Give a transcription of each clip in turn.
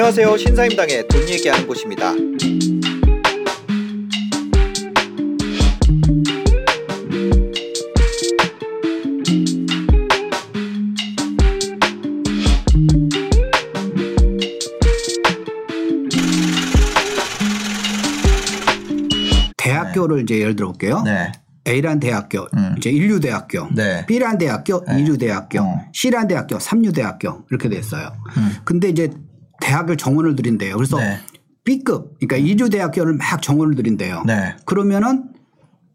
안녕하세요. 신사임당의 돈 얘기하는 곳입니다. 대학교를 이제 예를 들어볼게요. 네. A란 대학교, 이제 인류대학교, 네. B란 대학교, 네. 2류 대학교, C란 대학교, 3류 대학교 이렇게 됐어요. 근데 이제 대학을 정원을 들인대요. 그래서 네. B급, 그러니까 2류 대학교를 막 정원을 들인대요. 네. 그러면은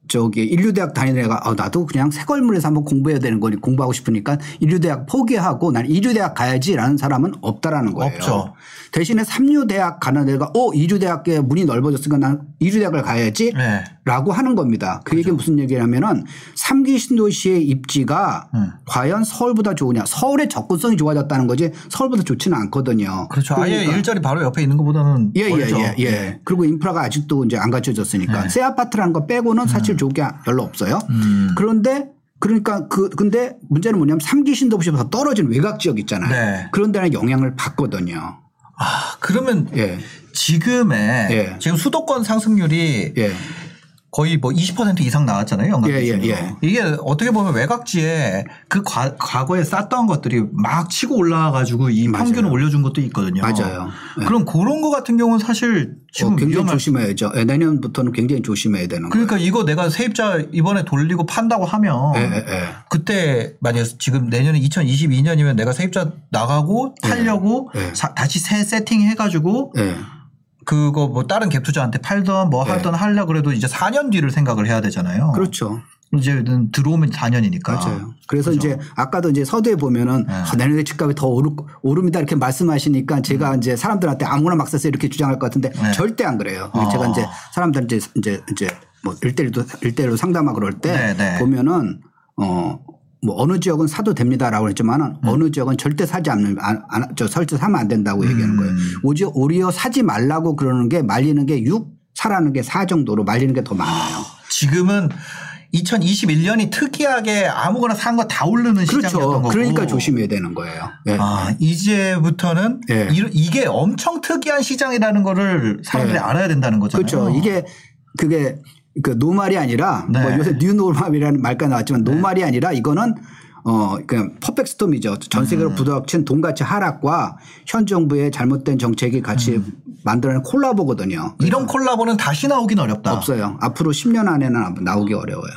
저기 인류대학 다니는 애가 나도 그냥 새걸물에서 한번 공부해야 되는 거니 공부하고 싶으니까 인류대학 포기하고 난 2류대학 가야지라는 사람은 없다라는 거예요. 없죠. 대신에 3류대학 가는 애가 2류대학에 문이 넓어졌으니까 난 2류대학을 가야지 네. 라고 하는 겁니다. 그 얘기는 무슨 얘기냐면은 3기 신도시의 입지가 과연 서울보다 좋으냐. 서울의 접근성이 좋아졌다는 거지 서울보다 좋지는 않거든요. 그렇죠. 그러니까 아예 일자리 바로 옆에 있는 것보다는 멀죠. 예. 그리고 인프라가 아직도 이제 안 갖춰졌으니까. 네. 새 아파트라는 거 빼고는 사실 좋은 게 별로 없어요. 그런데 그러니까 근데 문제는 뭐냐면 3기 신도시보다 떨어진 외곽 지역 있잖아요. 네. 그런 데는 영향을 받거든요. 아, 그러면 예. 지금 수도권 상승률이 예. 거의 뭐 20% 이상 나왔잖아요. 연간 기준으로. 이게 어떻게 보면 외곽지에 그 과거에 쌌던 것들이 막 치고 올라와 가지고 이 평균을 올려준 것도 있거든요. 맞아요. 네. 그럼 그런 거 같은 경우는 사실 지금 굉장히 조심해야죠. 내년부터는 굉장히 조심해야 되는 거예요. 그러니까 이거 내가 세입자 이번에 돌리고 판다고 하면 그때 만약에 지금 내년에 2022년이면 내가 세입자 나가고 팔려고 다시 새 세팅해 가지고 그거 뭐 다른 갭 투자한테 팔던 뭐 하던 하려고 그래도 이제 4년 뒤를 생각을 해야 되잖아요. 그렇죠. 이제는 들어오면 4년이니까. 맞아요. 그래서 그렇죠. 이제 아까도 이제 서두에 보면은 내년에 집값이 더 오릅니다 이렇게 말씀하시니까 제가 이제 사람들한테 아무나 막 사세요 이렇게 주장할 것 같은데 절대 안 그래요. 제가 이제 사람들한테 이제 뭐 일대일로 상담하고 그럴 때 보면은 뭐 어느 지역은 사도 됩니다라고 했지만 어느 지역은 절대 사지 않는, 절대 사면 안 된다고 얘기하는 거예요. 오히려 사지 말라고 그러는 게 말리는 게 6, 사라는 게 4 정도로 말리는 게 더 많아요. 지금은 2021년이 특이하게 아무거나 산 거 다 오르는 시장이었던 거고. 그러니까 조심해야 되는 거예요. 네. 아, 이제부터는 네. 이게 엄청 특이한 시장이라는 거를 사람들이 알아야 된다는 거잖아요. 그렇죠. 그게 그 노말이 아니라 뭐 요새 뉴노멀이라는 말까지 나왔지만 노말이 아니라 이거는 그냥 퍼펙트 스톰이죠. 전 세계로 부닥친 돈가치 하락과 현 정부의 잘못된 정책이 같이 만들어낸 콜라보거든요. 이런 콜라보는 다시 나오긴 어렵다. 없어요. 앞으로 10년 안에는 나오기 어려워요.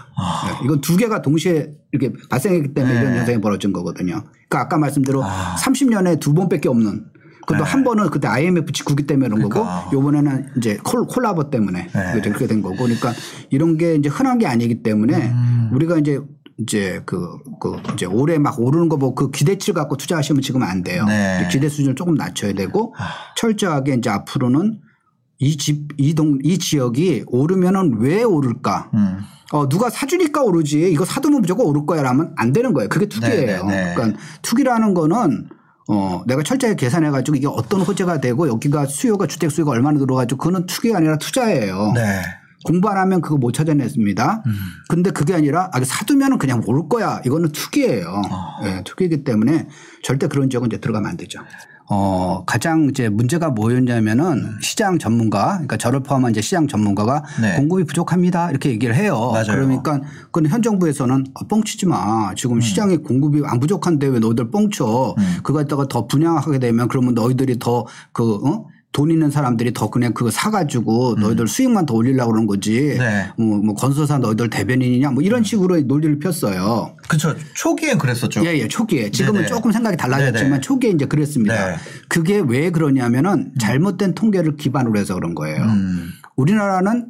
이건 두 개가 동시에 이렇게 발생했기 때문에 이런 현상이 벌어진 거거든요. 그러니까 아까 말씀대로 30년에 두 번밖에 없는. 그것도 한 번은 그때 IMF 직후기 때문에 그런 거고 요번에는 이제 콜라보 때문에 그렇게 된 거고 그러니까 이런 게 이제 흔한 게 아니기 때문에 우리가 이제 이제 올해 막 오르는 거 보고 그 기대치를 갖고 투자하시면 지금 안 돼요. 기대 수준을 조금 낮춰야 되고 철저하게 이제 앞으로는 이 지역이 오르면은 왜 오를까? 누가 사주니까 오르지 이거 사두면 무조건 오를 거야 라면 안 되는 거예요. 그게 투기예요. 그러니까 투기라는 거는 내가 철저히 계산해가지고 이게 어떤 호재가 되고 여기가 주택 수요가 얼마나 들어가지고 그거는 투기가 아니라 투자예요. 네. 공부 안 하면 그거 못 찾아냈습니다. 근데 그게 아니라 사두면 그냥 올 거야. 이거는 투기예요. 네, 투기이기 때문에 절대 그런 지역은 이제 들어가면 안 되죠. 가장 이제 문제가 뭐였냐면은 시장 전문가, 그러니까 저를 포함한 이제 시장 전문가가 공급이 부족합니다 이렇게 얘기를 해요. 맞아요. 그러니까 그건 현 정부에서는 뻥치지 마. 지금 시장에 공급이 안 부족한데 왜 너희들 뻥쳐? 그거 갖다가 더 분양하게 되면 그러면 너희들이 더 돈 있는 사람들이 더 그냥 그거 사가지고 너희들 수익만 더 올리려고 그런 거지. 뭐 건설사 너희들 대변인이냐 뭐 이런 식으로 논리를 폈어요. 그렇죠. 초기엔 그랬었죠. 예. 초기에. 지금은 조금 생각이 달라졌지만 초기에 이제 그랬습니다. 그게 왜 그러냐면은 잘못된 통계를 기반으로 해서 그런 거예요. 우리나라는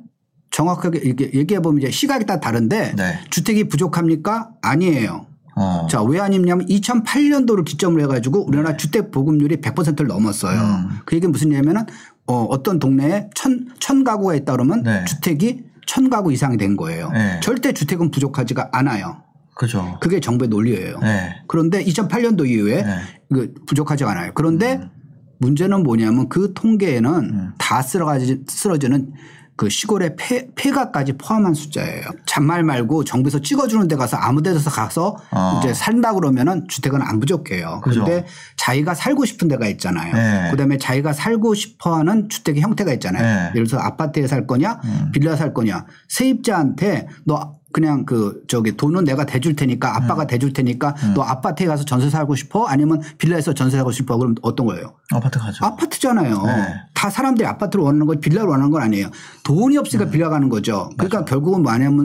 정확하게 얘기해 보면 이제 시각이 다 다른데 주택이 부족합니까? 아니에요. 자, 왜 아니냐면 2008년도를 기점으로 해가지고 우리나라 주택 보급률이 100%를 넘었어요. 그 얘기는 무슨 얘기냐면은 어떤 동네에 1,000가구가 있다 그러면 주택이 1,000가구 이상이 된 거예요. 절대 주택은 부족하지가 않아요. 그죠. 그게 정부의 논리예요. 그런데 2008년도 이후에 부족하지가 않아요. 그런데 문제는 뭐냐면 그 통계에는 다 쓰러지는 그 시골의 폐가까지 포함한 숫자예요. 잔말 말고 정부에서 찍어주는 데 가서 아무 데서 가서 이제 산다 그러면은 주택은 안 부족해요. 그런데 자기가 살고 싶은 데가 있잖아요. 네. 그다음에 자기가 살고 싶어하는 주택의 형태가 있잖아요. 네. 예를 들어서 아파트에 살 거냐, 빌라 살 거냐. 세입자한테 너 그냥 그 저기 돈은 내가 대줄 테니까 아빠가 대줄 테니까 너 아파트에 가서 전세 살고 싶어? 아니면 빌라에서 전세 살고 싶어? 그럼 어떤 거예요? 아파트 가죠. 아파트잖아요. 네. 다 사람들이 아파트를 원하는 건 빌라를 원하는 건 아니에요. 돈이 없으니까 빌라 가는 거죠. 그러니까 맞아. 결국은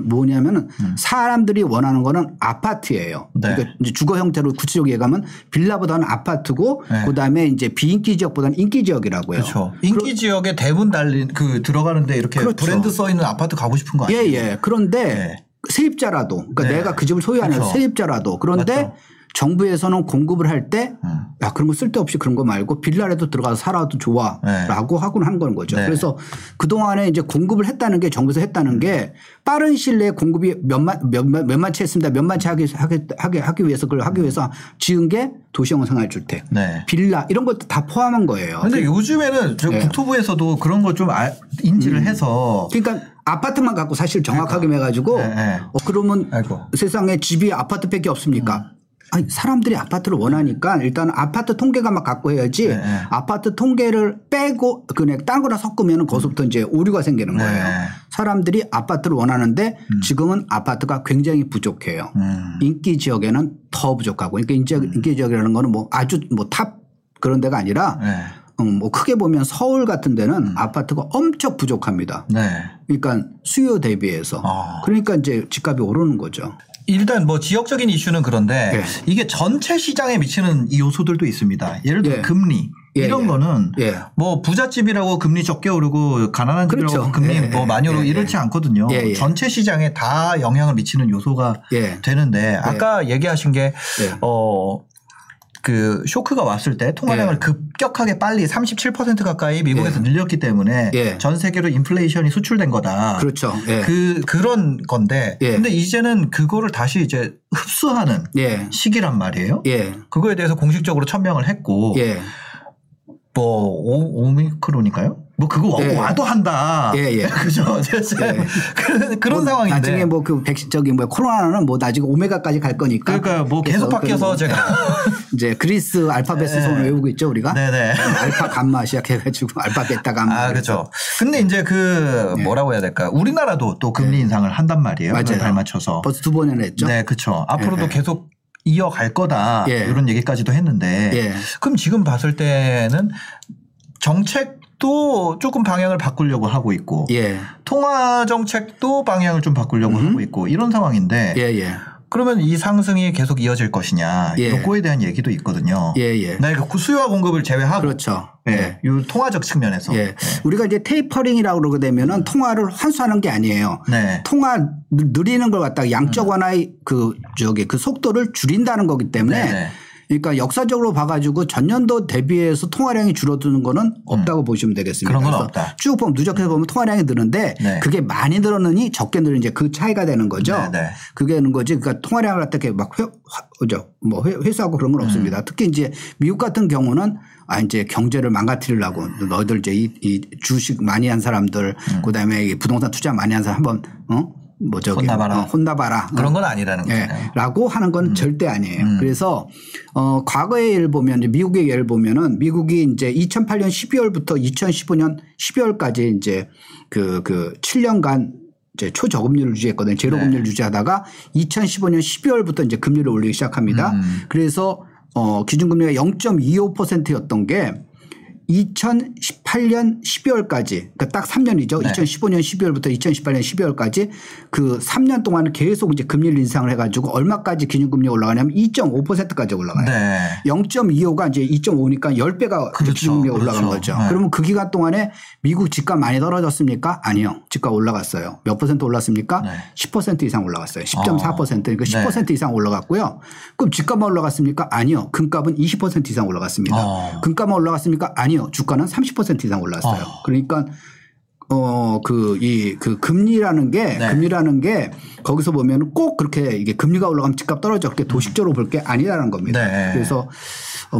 뭐냐면 사람들이 원하는 거는 아파트예요. 네. 그러니까 이제 주거 형태로 구체적으로 얘기하면 빌라보다는 아파트고 네. 그다음에 이제 비인기 지역보다는 인기 지역이라고요. 그렇죠. 인기 지역에 대문 달린 그 들어가는데 이렇게 그렇죠. 브랜드 써 있는 아파트 가고 싶은 거 아니에요? 예, 예. 그런데 네. 세입자라도 그러니까 네. 내가 그 집을 소유하는 그렇죠. 세입자라도 그런데 맞죠. 정부에서는 공급을 할 때 야 그런 거 쓸데없이 그런 거 말고 빌라라도 들어가서 살아도 좋아라고 네. 하곤 한 건 거죠. 네. 그래서 그동안에 이제 공급을 했다는 게 정부에서 했다는 게 빠른 시일 내에 공급이 몇만 채 했습니다. 몇만 채 하기 위해서 그걸 하기 위해서 지은 게 도시형 생활주택 네. 빌라 이런 것도 다 포함한 거예요. 그런데 요즘에는 네. 국토부에서도 그런 거 좀 인지를 해서 그러니까 아파트만 갖고 사실 정확하게 해 가지고 그러면 아이고. 세상에 집이 아파트밖에 없습니까? 아니, 사람들이 아파트를 원하니까 일단 아파트 통계가 막 갖고 해야지 네. 아파트 통계를 빼고 그냥 딴 거나 섞으면 거기서부터 이제 오류가 생기는 거예요. 네. 사람들이 아파트를 원하는데 지금은 아파트가 굉장히 부족해요. 인기 지역에는 더 부족하고 그러니까 인기 지역이라는 거는 뭐 아주 뭐 탑 그런 데가 아니라 네. 뭐 크게 보면 서울 같은 데는 아파트가 엄청 부족합니다. 네. 그러니까 수요 대비해서 그러니까 이제 집값이 오르는 거죠. 일단 뭐 지역적인 이슈는 그런데 예. 이게 전체 시장에 미치는 이 요소들도 있습니다. 예를 들어 예. 금리 이런 예. 거는 예. 뭐 부잣집이라고 금리 적게 오르고 가난한 집이라고 그렇죠. 금리 예. 뭐 많이 오르고 예. 이렇지 않거든요. 예. 전체 시장에 다 영향을 미치는 요소가 예. 되는데 아까 예. 얘기하신 게 예. 그 쇼크가 왔을 때 통화량을 예. 급격하게 빨리 37% 가까이 미국에서 예. 늘렸기 때문에 예. 전 세계로 인플레이션이 수출된 거다. 그렇죠. 예. 그런 건데 예. 근데 이제는 그거를 다시 이제 흡수하는 예. 시기란 말이에요. 예. 그거에 대해서 공식적으로 천명을 했고 예. 뭐 오미크론인가요? 뭐 그거 예. 와도 한다. 예예. 그죠. 예. 그런 뭐 상황인데 나중에 뭐 그 백신 저기 뭐 코로나는 뭐 나중에 오메가까지 갈 거니까. 그러니까 뭐 계속 바뀌어서 제가 이제 그리스 알파벳 순서를 예. 외우고 있죠 우리가. 네네. 알파 감마 시작해가지고 알파 베타 감마. 아 그렇죠. 근데 이제 그 예. 뭐라고 해야 될까? 우리나라도 또 금리 예. 인상을 한단 말이에요. 맞아요. 발맞춰서. 벌써 2번이나 했죠. 네, 그렇죠. 앞으로도 예. 계속. 이어갈 거다 예. 이런 얘기까지도 했는데 예. 그럼 지금 봤을 때는 정책도 조금 방향을 바꾸려고 하고 있고 예. 통화 정책도 방향을 좀 바꾸려고 하고 있고 이런 상황인데 예예. 그러면 이 상승이 계속 이어질 것이냐 예. 요거에 대한 얘기도 있거든요. 예예. 수요와 공급을 제외하고 그렇죠. 예. 요 통화적 측면에서 예. 예. 우리가 이제 테이퍼링이라고 그러게 되면은 통화를 환수하는 게 아니에요. 네. 통화 느리는 걸 갖다가 양적 완화의 그 속도를 줄인다는 거기 때문에. 네네. 그러니까 역사적으로 봐가지고 전년도 대비해서 통화량이 줄어드는 거는 없다고 보시면 되겠습니다. 그런 건 없다. 쭉 보면 누적해서 보면 통화량이 느는데 네. 그게 많이 늘었느니 적게 늘은 이제 그 차이가 되는 거죠. 네네. 그게 되는 거지. 그러니까 통화량을 어떻게 막 회수하고 그런 건 없습니다. 특히 이제 미국 같은 경우는 이제 경제를 망가뜨리려고 너희들 이제 이 주식 많이 한 사람들 그다음에 부동산 투자 많이 한 사람 한번 혼나봐라. 그런 건 아니라는 거예요. 네. 라고 하는 건 절대 아니에요. 그래서 과거의 예를 보면 미국의 예를 보면은 미국이 이제 2008년 12월부터 2015년 12월까지 이제 7년간 이제 초저금리를 유지했거든요. 제로금리를 네. 유지하다가 2015년 12월부터 이제 금리를 올리기 시작합니다. 그래서 기준금리가 0.25%였던 게 2018년 12월까지 그러니까 딱 3년이죠. 네. 2015년 12월부터 2018년 12월까지 그 3년 동안 계속 이제 금리를 인상을 해가지고 얼마까지 기준금리 올라가냐면 2.5%까지 올라가요. 네. 0.25가 이제 2.5니까 10배가 그렇죠. 기준금리가 올라간 그렇죠. 거죠. 네. 그러면 그 기간 동안에 미국 집값 많이 떨어졌습니까? 아니요. 집값 올라갔어요. 몇 퍼센트 올랐습니까? 네. 10% 이상 올라갔어요. 10.4% 그러니까 10% 네. 이상 올라갔고요. 그럼 집값만 올라갔습니까? 아니요. 금값은 20% 이상 올라갔습니다. 금값만 올라갔습니까? 아니요. 주가는 30% 이상 올랐어요. 그러니까 금리라는 게 네. 금리라는 게 거기서 보면 꼭 그렇게 이게 금리가 올라가면 집값 떨어져 그렇게 도식적으로 볼 게 아니라는 겁니다. 네. 그래서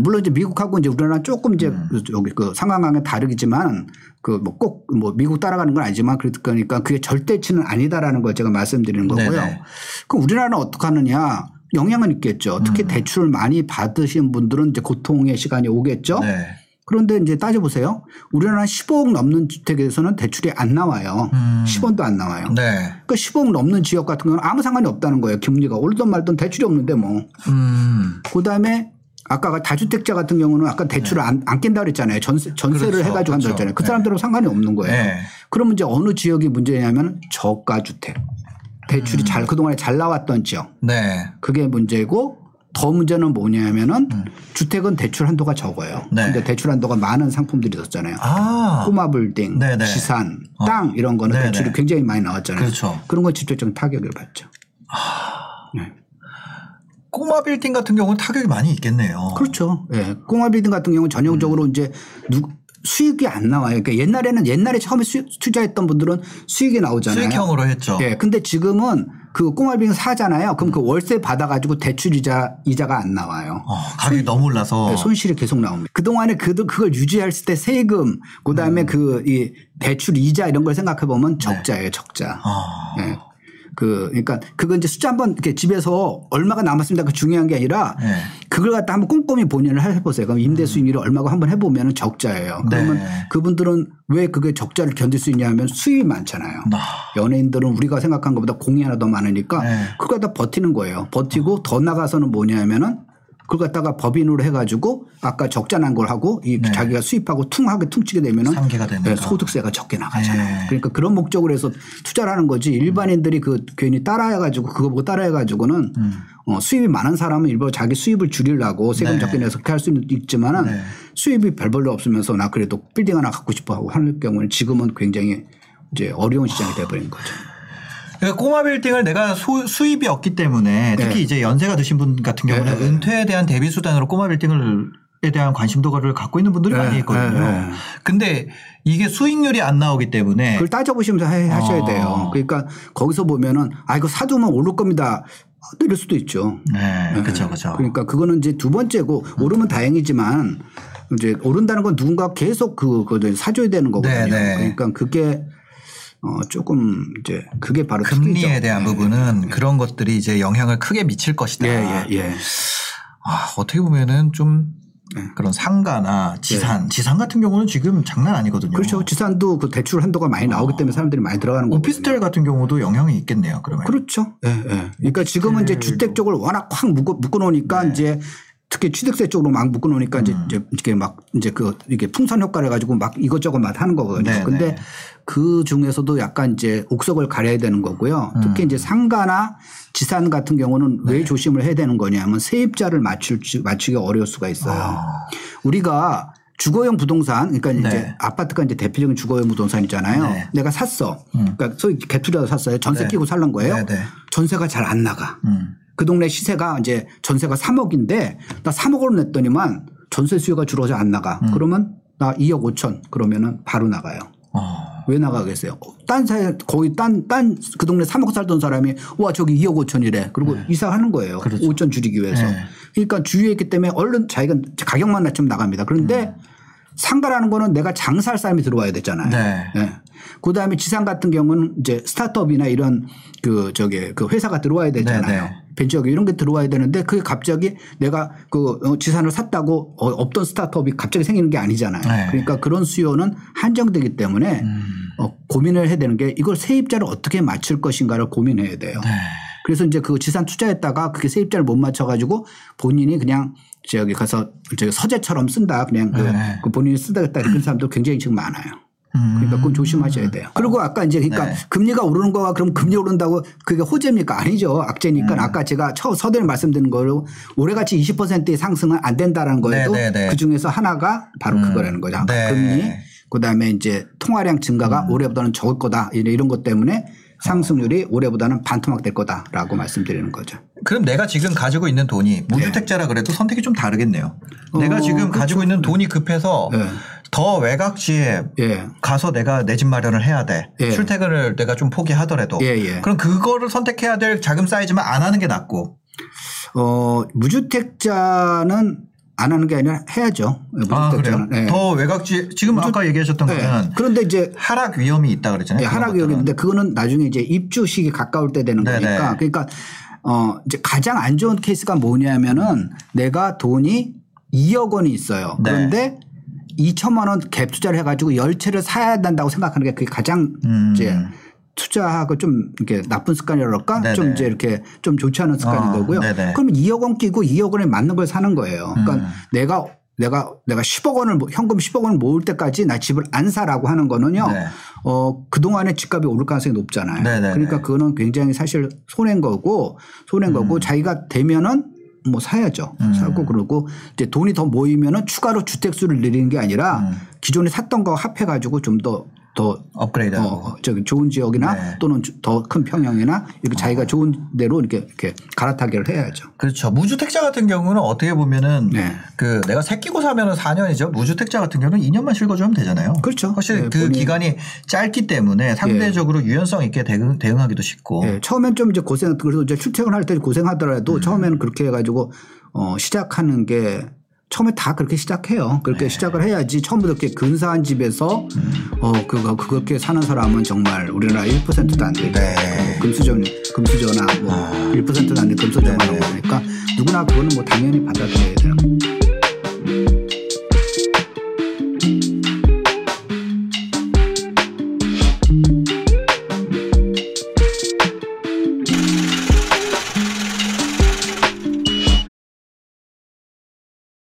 물론 이제 미국하고 이제 우리나라 조금 이제 여기 그 상황과는 다르겠지만 그 뭐 꼭 뭐 미국 따라가는 건 아니지만 그러니까 그게 절대치는 아니다라는 걸 제가 말씀드리는 거고요. 네. 그럼 우리나라는 어떻게 하느냐? 영향은 있겠죠. 특히 대출을 많이 받으신 분들은 이제 고통의 시간이 오겠죠. 네. 그런데 이제 따져보세요. 우리나라 15억 넘는 주택에서는 대출이 안 나와요. 10원도 안 나와요. 네. 그러니까 15억 넘는 지역 같은 건 아무 상관이 없다는 거예요. 금리가 오르든 말든 대출이 없는데 뭐. 그다음에 아까 다주택자 같은 경우는 아까 대출을 네. 안 깬다고 그랬잖아요. 전세를 그렇죠. 해가지고 한다고 그랬잖아요. 그 사람들하고 네. 상관이 없는 거예요. 네. 그러면 이제 어느 지역이 문제냐면 저가주택. 대출이 잘 그동안에 잘 나왔던 지역. 네. 그게 문제고 더 문제는 뭐냐면은 주택은 대출 한도가 적어요. 네. 근데 대출 한도가 많은 상품들이 있었잖아요. 아. 꼬마빌딩, 네네. 지산, 땅 이런 거는 네네. 대출이 굉장히 많이 나왔잖아요. 그렇죠. 그런 건 직접적인 타격을 받죠. 아. 네. 꼬마빌딩 같은 경우는 타격이 많이 있겠네요. 그렇죠. 네. 꼬마빌딩 같은 경우는 전형적으로 이제 수익이 안 나와요. 그러니까 옛날에 처음에 투자했던 분들은 수익이 나오잖아요. 수익형으로 했죠. 예. 근데 지금은 그 꼬마빌딩 사잖아요. 그럼 그 월세 받아가지고 대출 이자가 안 나와요. 가격이 너무 올라서 네, 손실이 계속 나옵니다. 그 동안에 그걸 유지했을 때 세금, 그다음에 이 대출 이자 이런 걸 생각해 보면 적자예요, 네. 적자. 네. 그러니까 그건 이제 숫자 한번 이렇게 집에서 얼마가 남았습니다. 그 중요한 게 아니라 네. 그걸 갖다 한번 꼼꼼히 본인을 해보세요. 그럼 임대 수익률이 얼마고 한번 해보면 적자예요. 그러면 네. 그분들은 왜 그게 적자를 견딜 수 있냐면 수익이 많잖아요. 연예인들은 우리가 생각한 것보다 공이 하나 더 많으니까 네. 그걸 갖다 버티는 거예요. 버티고 더 나가서는 뭐냐면은 그걸 갖다가 법인으로 해가지고 아까 적자 난 걸 하고 이 네. 자기가 수입하고 퉁치게 되면은 네, 소득세가 적게 나가잖아요. 네. 그러니까 그런 목적으로 해서 투자를 하는 거지 일반인들이 그 괜히 따라해가지고 그거 보고 따라해가지고는 수입이 많은 사람은 일부러 자기 수입을 줄이려고 세금 네. 적게 내서 그렇게 할 수는 있지만은 네. 수입이 별로 없으면서 나 그래도 빌딩 하나 갖고 싶어 하고 하는 경우는 지금은 굉장히 이제 어려운 시장이 돼버린 거죠. 그러니까 꼬마 빌딩을 내가 수입이 없기 때문에 특히 네. 이제 연세가 드신 분 같은 경우는 네. 은퇴에 대한 대비 수단으로 꼬마 빌딩에 대한 관심도를 갖고 있는 분들이 네. 많이 있거든요. 네. 근데 이게 수익률이 안 나오기 때문에 그걸 따져보시면서 하셔야 돼요. 그러니까 거기서 보면은 아 이거 사두면 오를 겁니다. 이럴 수도 있죠. 네, 그렇죠, 그렇죠. 그러니까 그거는 이제 두 번째고 오르면 다행이지만 이제 오른다는 건 누군가 계속 그거를 사줘야 되는 거거든요. 네, 네. 그러니까 그게 조금 이제 그게 바로 금리에 특이죠. 대한 네. 부분은 네. 그런 것들이 이제 영향을 크게 미칠 것이다. 예, 예, 예. 아, 어떻게 보면은 좀 네. 그런 상가나 지산, 네. 지산 같은 경우는 지금 장난 아니거든요. 그렇죠. 지산도 그 대출 한도가 많이 나오기 때문에 사람들이 많이 들어가는 거고. 오피스텔 거거든요. 같은 경우도 영향이 있겠네요. 그러면. 그렇죠. 예, 예. 그러니까 지금은 이제 주택 쪽을 워낙 확 묶어놓으니까 네. 이제. 특히 취득세 쪽으로 막 묶어놓으니까 이제 이렇게 막 이제 이게 풍선 효과를 가지고 막 이것저것 막 하는 거거든요. 그런데 그 중에서도 약간 이제 옥석을 가려야 되는 거고요. 특히 이제 상가나 지산 같은 경우는 네. 왜 조심을 해야 되는 거냐면 세입자를 맞추기 어려울 수가 있어요. 우리가 주거용 부동산, 그러니까 네. 이제 아파트가 이제 대표적인 주거용 부동산이잖아요. 네. 내가 샀어. 그러니까 소위 개투리라도 샀어요. 전세 네. 끼고 살란 거예요. 네. 네. 전세가 잘 안 나가. 그 동네 시세가 이제 전세가 3억인데 나 3억으로 냈더니만 전세 수요가 줄어서 안 나가. 그러면 나 2억 5천 그러면은 바로 나가요. 왜 나가겠어요? 그 동네 3억 살던 사람이 와, 저기 2억 5천이래. 그리고 네. 이사하는 거예요. 그렇죠. 5천 줄이기 위해서. 네. 그러니까 주위에 있기 때문에 얼른 자기가 가격만 낮추면 나갑니다. 그런데 상가라는 거는 내가 장사할 사람이 들어와야 되잖아요. 네. 네. 그 다음에 지상 같은 경우는 이제 스타트업이나 이런 그 회사가 들어와야 되잖아요. 네네. 벤처 이런 게 들어와야 되는데 그게 갑자기 내가 그 지산을 샀다고 없던 스타트업이 갑자기 생기는 게 아니잖아요. 네. 그러니까 그런 수요는 한정되기 때문에 고민을 해야 되는 게 이걸 세입자를 어떻게 맞출 것인가를 고민해야 돼요. 네. 그래서 이제 그 지산 투자했다가 그게 세입자를 못 맞춰 가지고 본인이 그냥 저기 가서 서재처럼 쓴다 그냥 네. 그 본인이 쓰다겠다 그런 사람도 굉장히 지금 많아요. 그러니까 그건 조심하셔야 돼요. 그리고 아까 이제 그러니까 네. 금리가 오르는 거와 그럼 금리 오른다고 그게 호재입니까? 아니죠. 악재니까 아까 제가 서두에 말씀드린 거로 올해같이 20%의 상승은 안 된다라는 거에도 네, 네, 네. 그 중에서 하나가 바로 그거라는 거죠. 네. 금리 그다음에 이제 통화량 증가가 올해보다는 적을 거다 이런 것 때문에 상승률이 올해보다는 반토막 될 거다라고 말씀드리는 거죠. 그럼 내가 지금 가지고 있는 돈이 무주택자라 그래도 선택이 좀 다르겠네요. 내가 지금 그렇죠. 가지고 있는 돈이 급해서 네. 더 외곽지에 예. 가서 내가 내 집 마련을 해야 돼. 예. 출퇴근을 내가 좀 포기하더라도. 예예. 그럼 그거를 선택해야 될 자금 사이즈만 안 하는 게 낫고. 무주택자는 안 하는 게 아니라 해야죠. 무주택자는. 아, 그래요? 예. 더 외곽지 지금 아까 얘기하셨던 예. 거는 그런데 이제 하락 위험이 있다 그랬잖아요. 예, 하락 위험인데 그거는 나중에 이제 입주 시기 가까울 때 되는 네네. 거니까. 그러니까 이제 가장 안 좋은 케이스가 뭐냐면은 내가 돈이 2억 원이 있어요. 그런데 네. 2천만 원 갭 투자를 해가지고 10채를 사야 된다고 생각하는 게 그게 가장 이제 투자하고 좀 이렇게 나쁜 습관이랄까 네네. 좀 이제 이렇게 좀 좋지 않은 습관인 거고요. 네네. 그러면 2억 원 끼고 2억 원에 맞는 걸 사는 거예요. 그러니까 내가 10억 원을 현금 10억 원을 모을 때까지 나 집을 안 사라고 하는 거는요. 네. 그동안에 집값이 오를 가능성이 높잖아요. 네네네. 그러니까 그거는 굉장히 사실 손해인 거고 자기가 되면은 뭐 사야죠. 사고 그러고 이제 돈이 더 모이면은 추가로 주택수를 늘리는 게 아니라 기존에 샀던 거 합해가지고 좀 더 업그레이드하고 저기 좋은 지역이나 네. 또는 더 큰 평형이나 이렇게 자기가 좋은 대로 이렇게 갈아타기를 해야죠. 그렇죠. 무주택자 같은 경우는 어떻게 보면은 네. 그 내가 새 끼고 사면은 4년이죠. 무주택자 같은 경우는 2년만 실거주하면 되잖아요. 그렇죠. 확실히 네, 그 기간이 짧기 때문에 상대적으로 예. 유연성 있게 대응하기도 쉽고. 예. 처음엔 좀 이제 그래서 이제 출퇴근할 때 고생하더라도 처음에는 그렇게 해가지고 시작하는 게. 처음에 다 그렇게 시작해요. 그렇게 네. 시작을 해야지 처음부터 이렇게 근사한 집에서 그렇게 사는 사람은 정말 우리나라 1%도 안 되고 네. 금수저나 뭐 1%도 안 되는 금수저만 하는 거니까 누구나 그거는 뭐 당연히 받아들여야 돼요.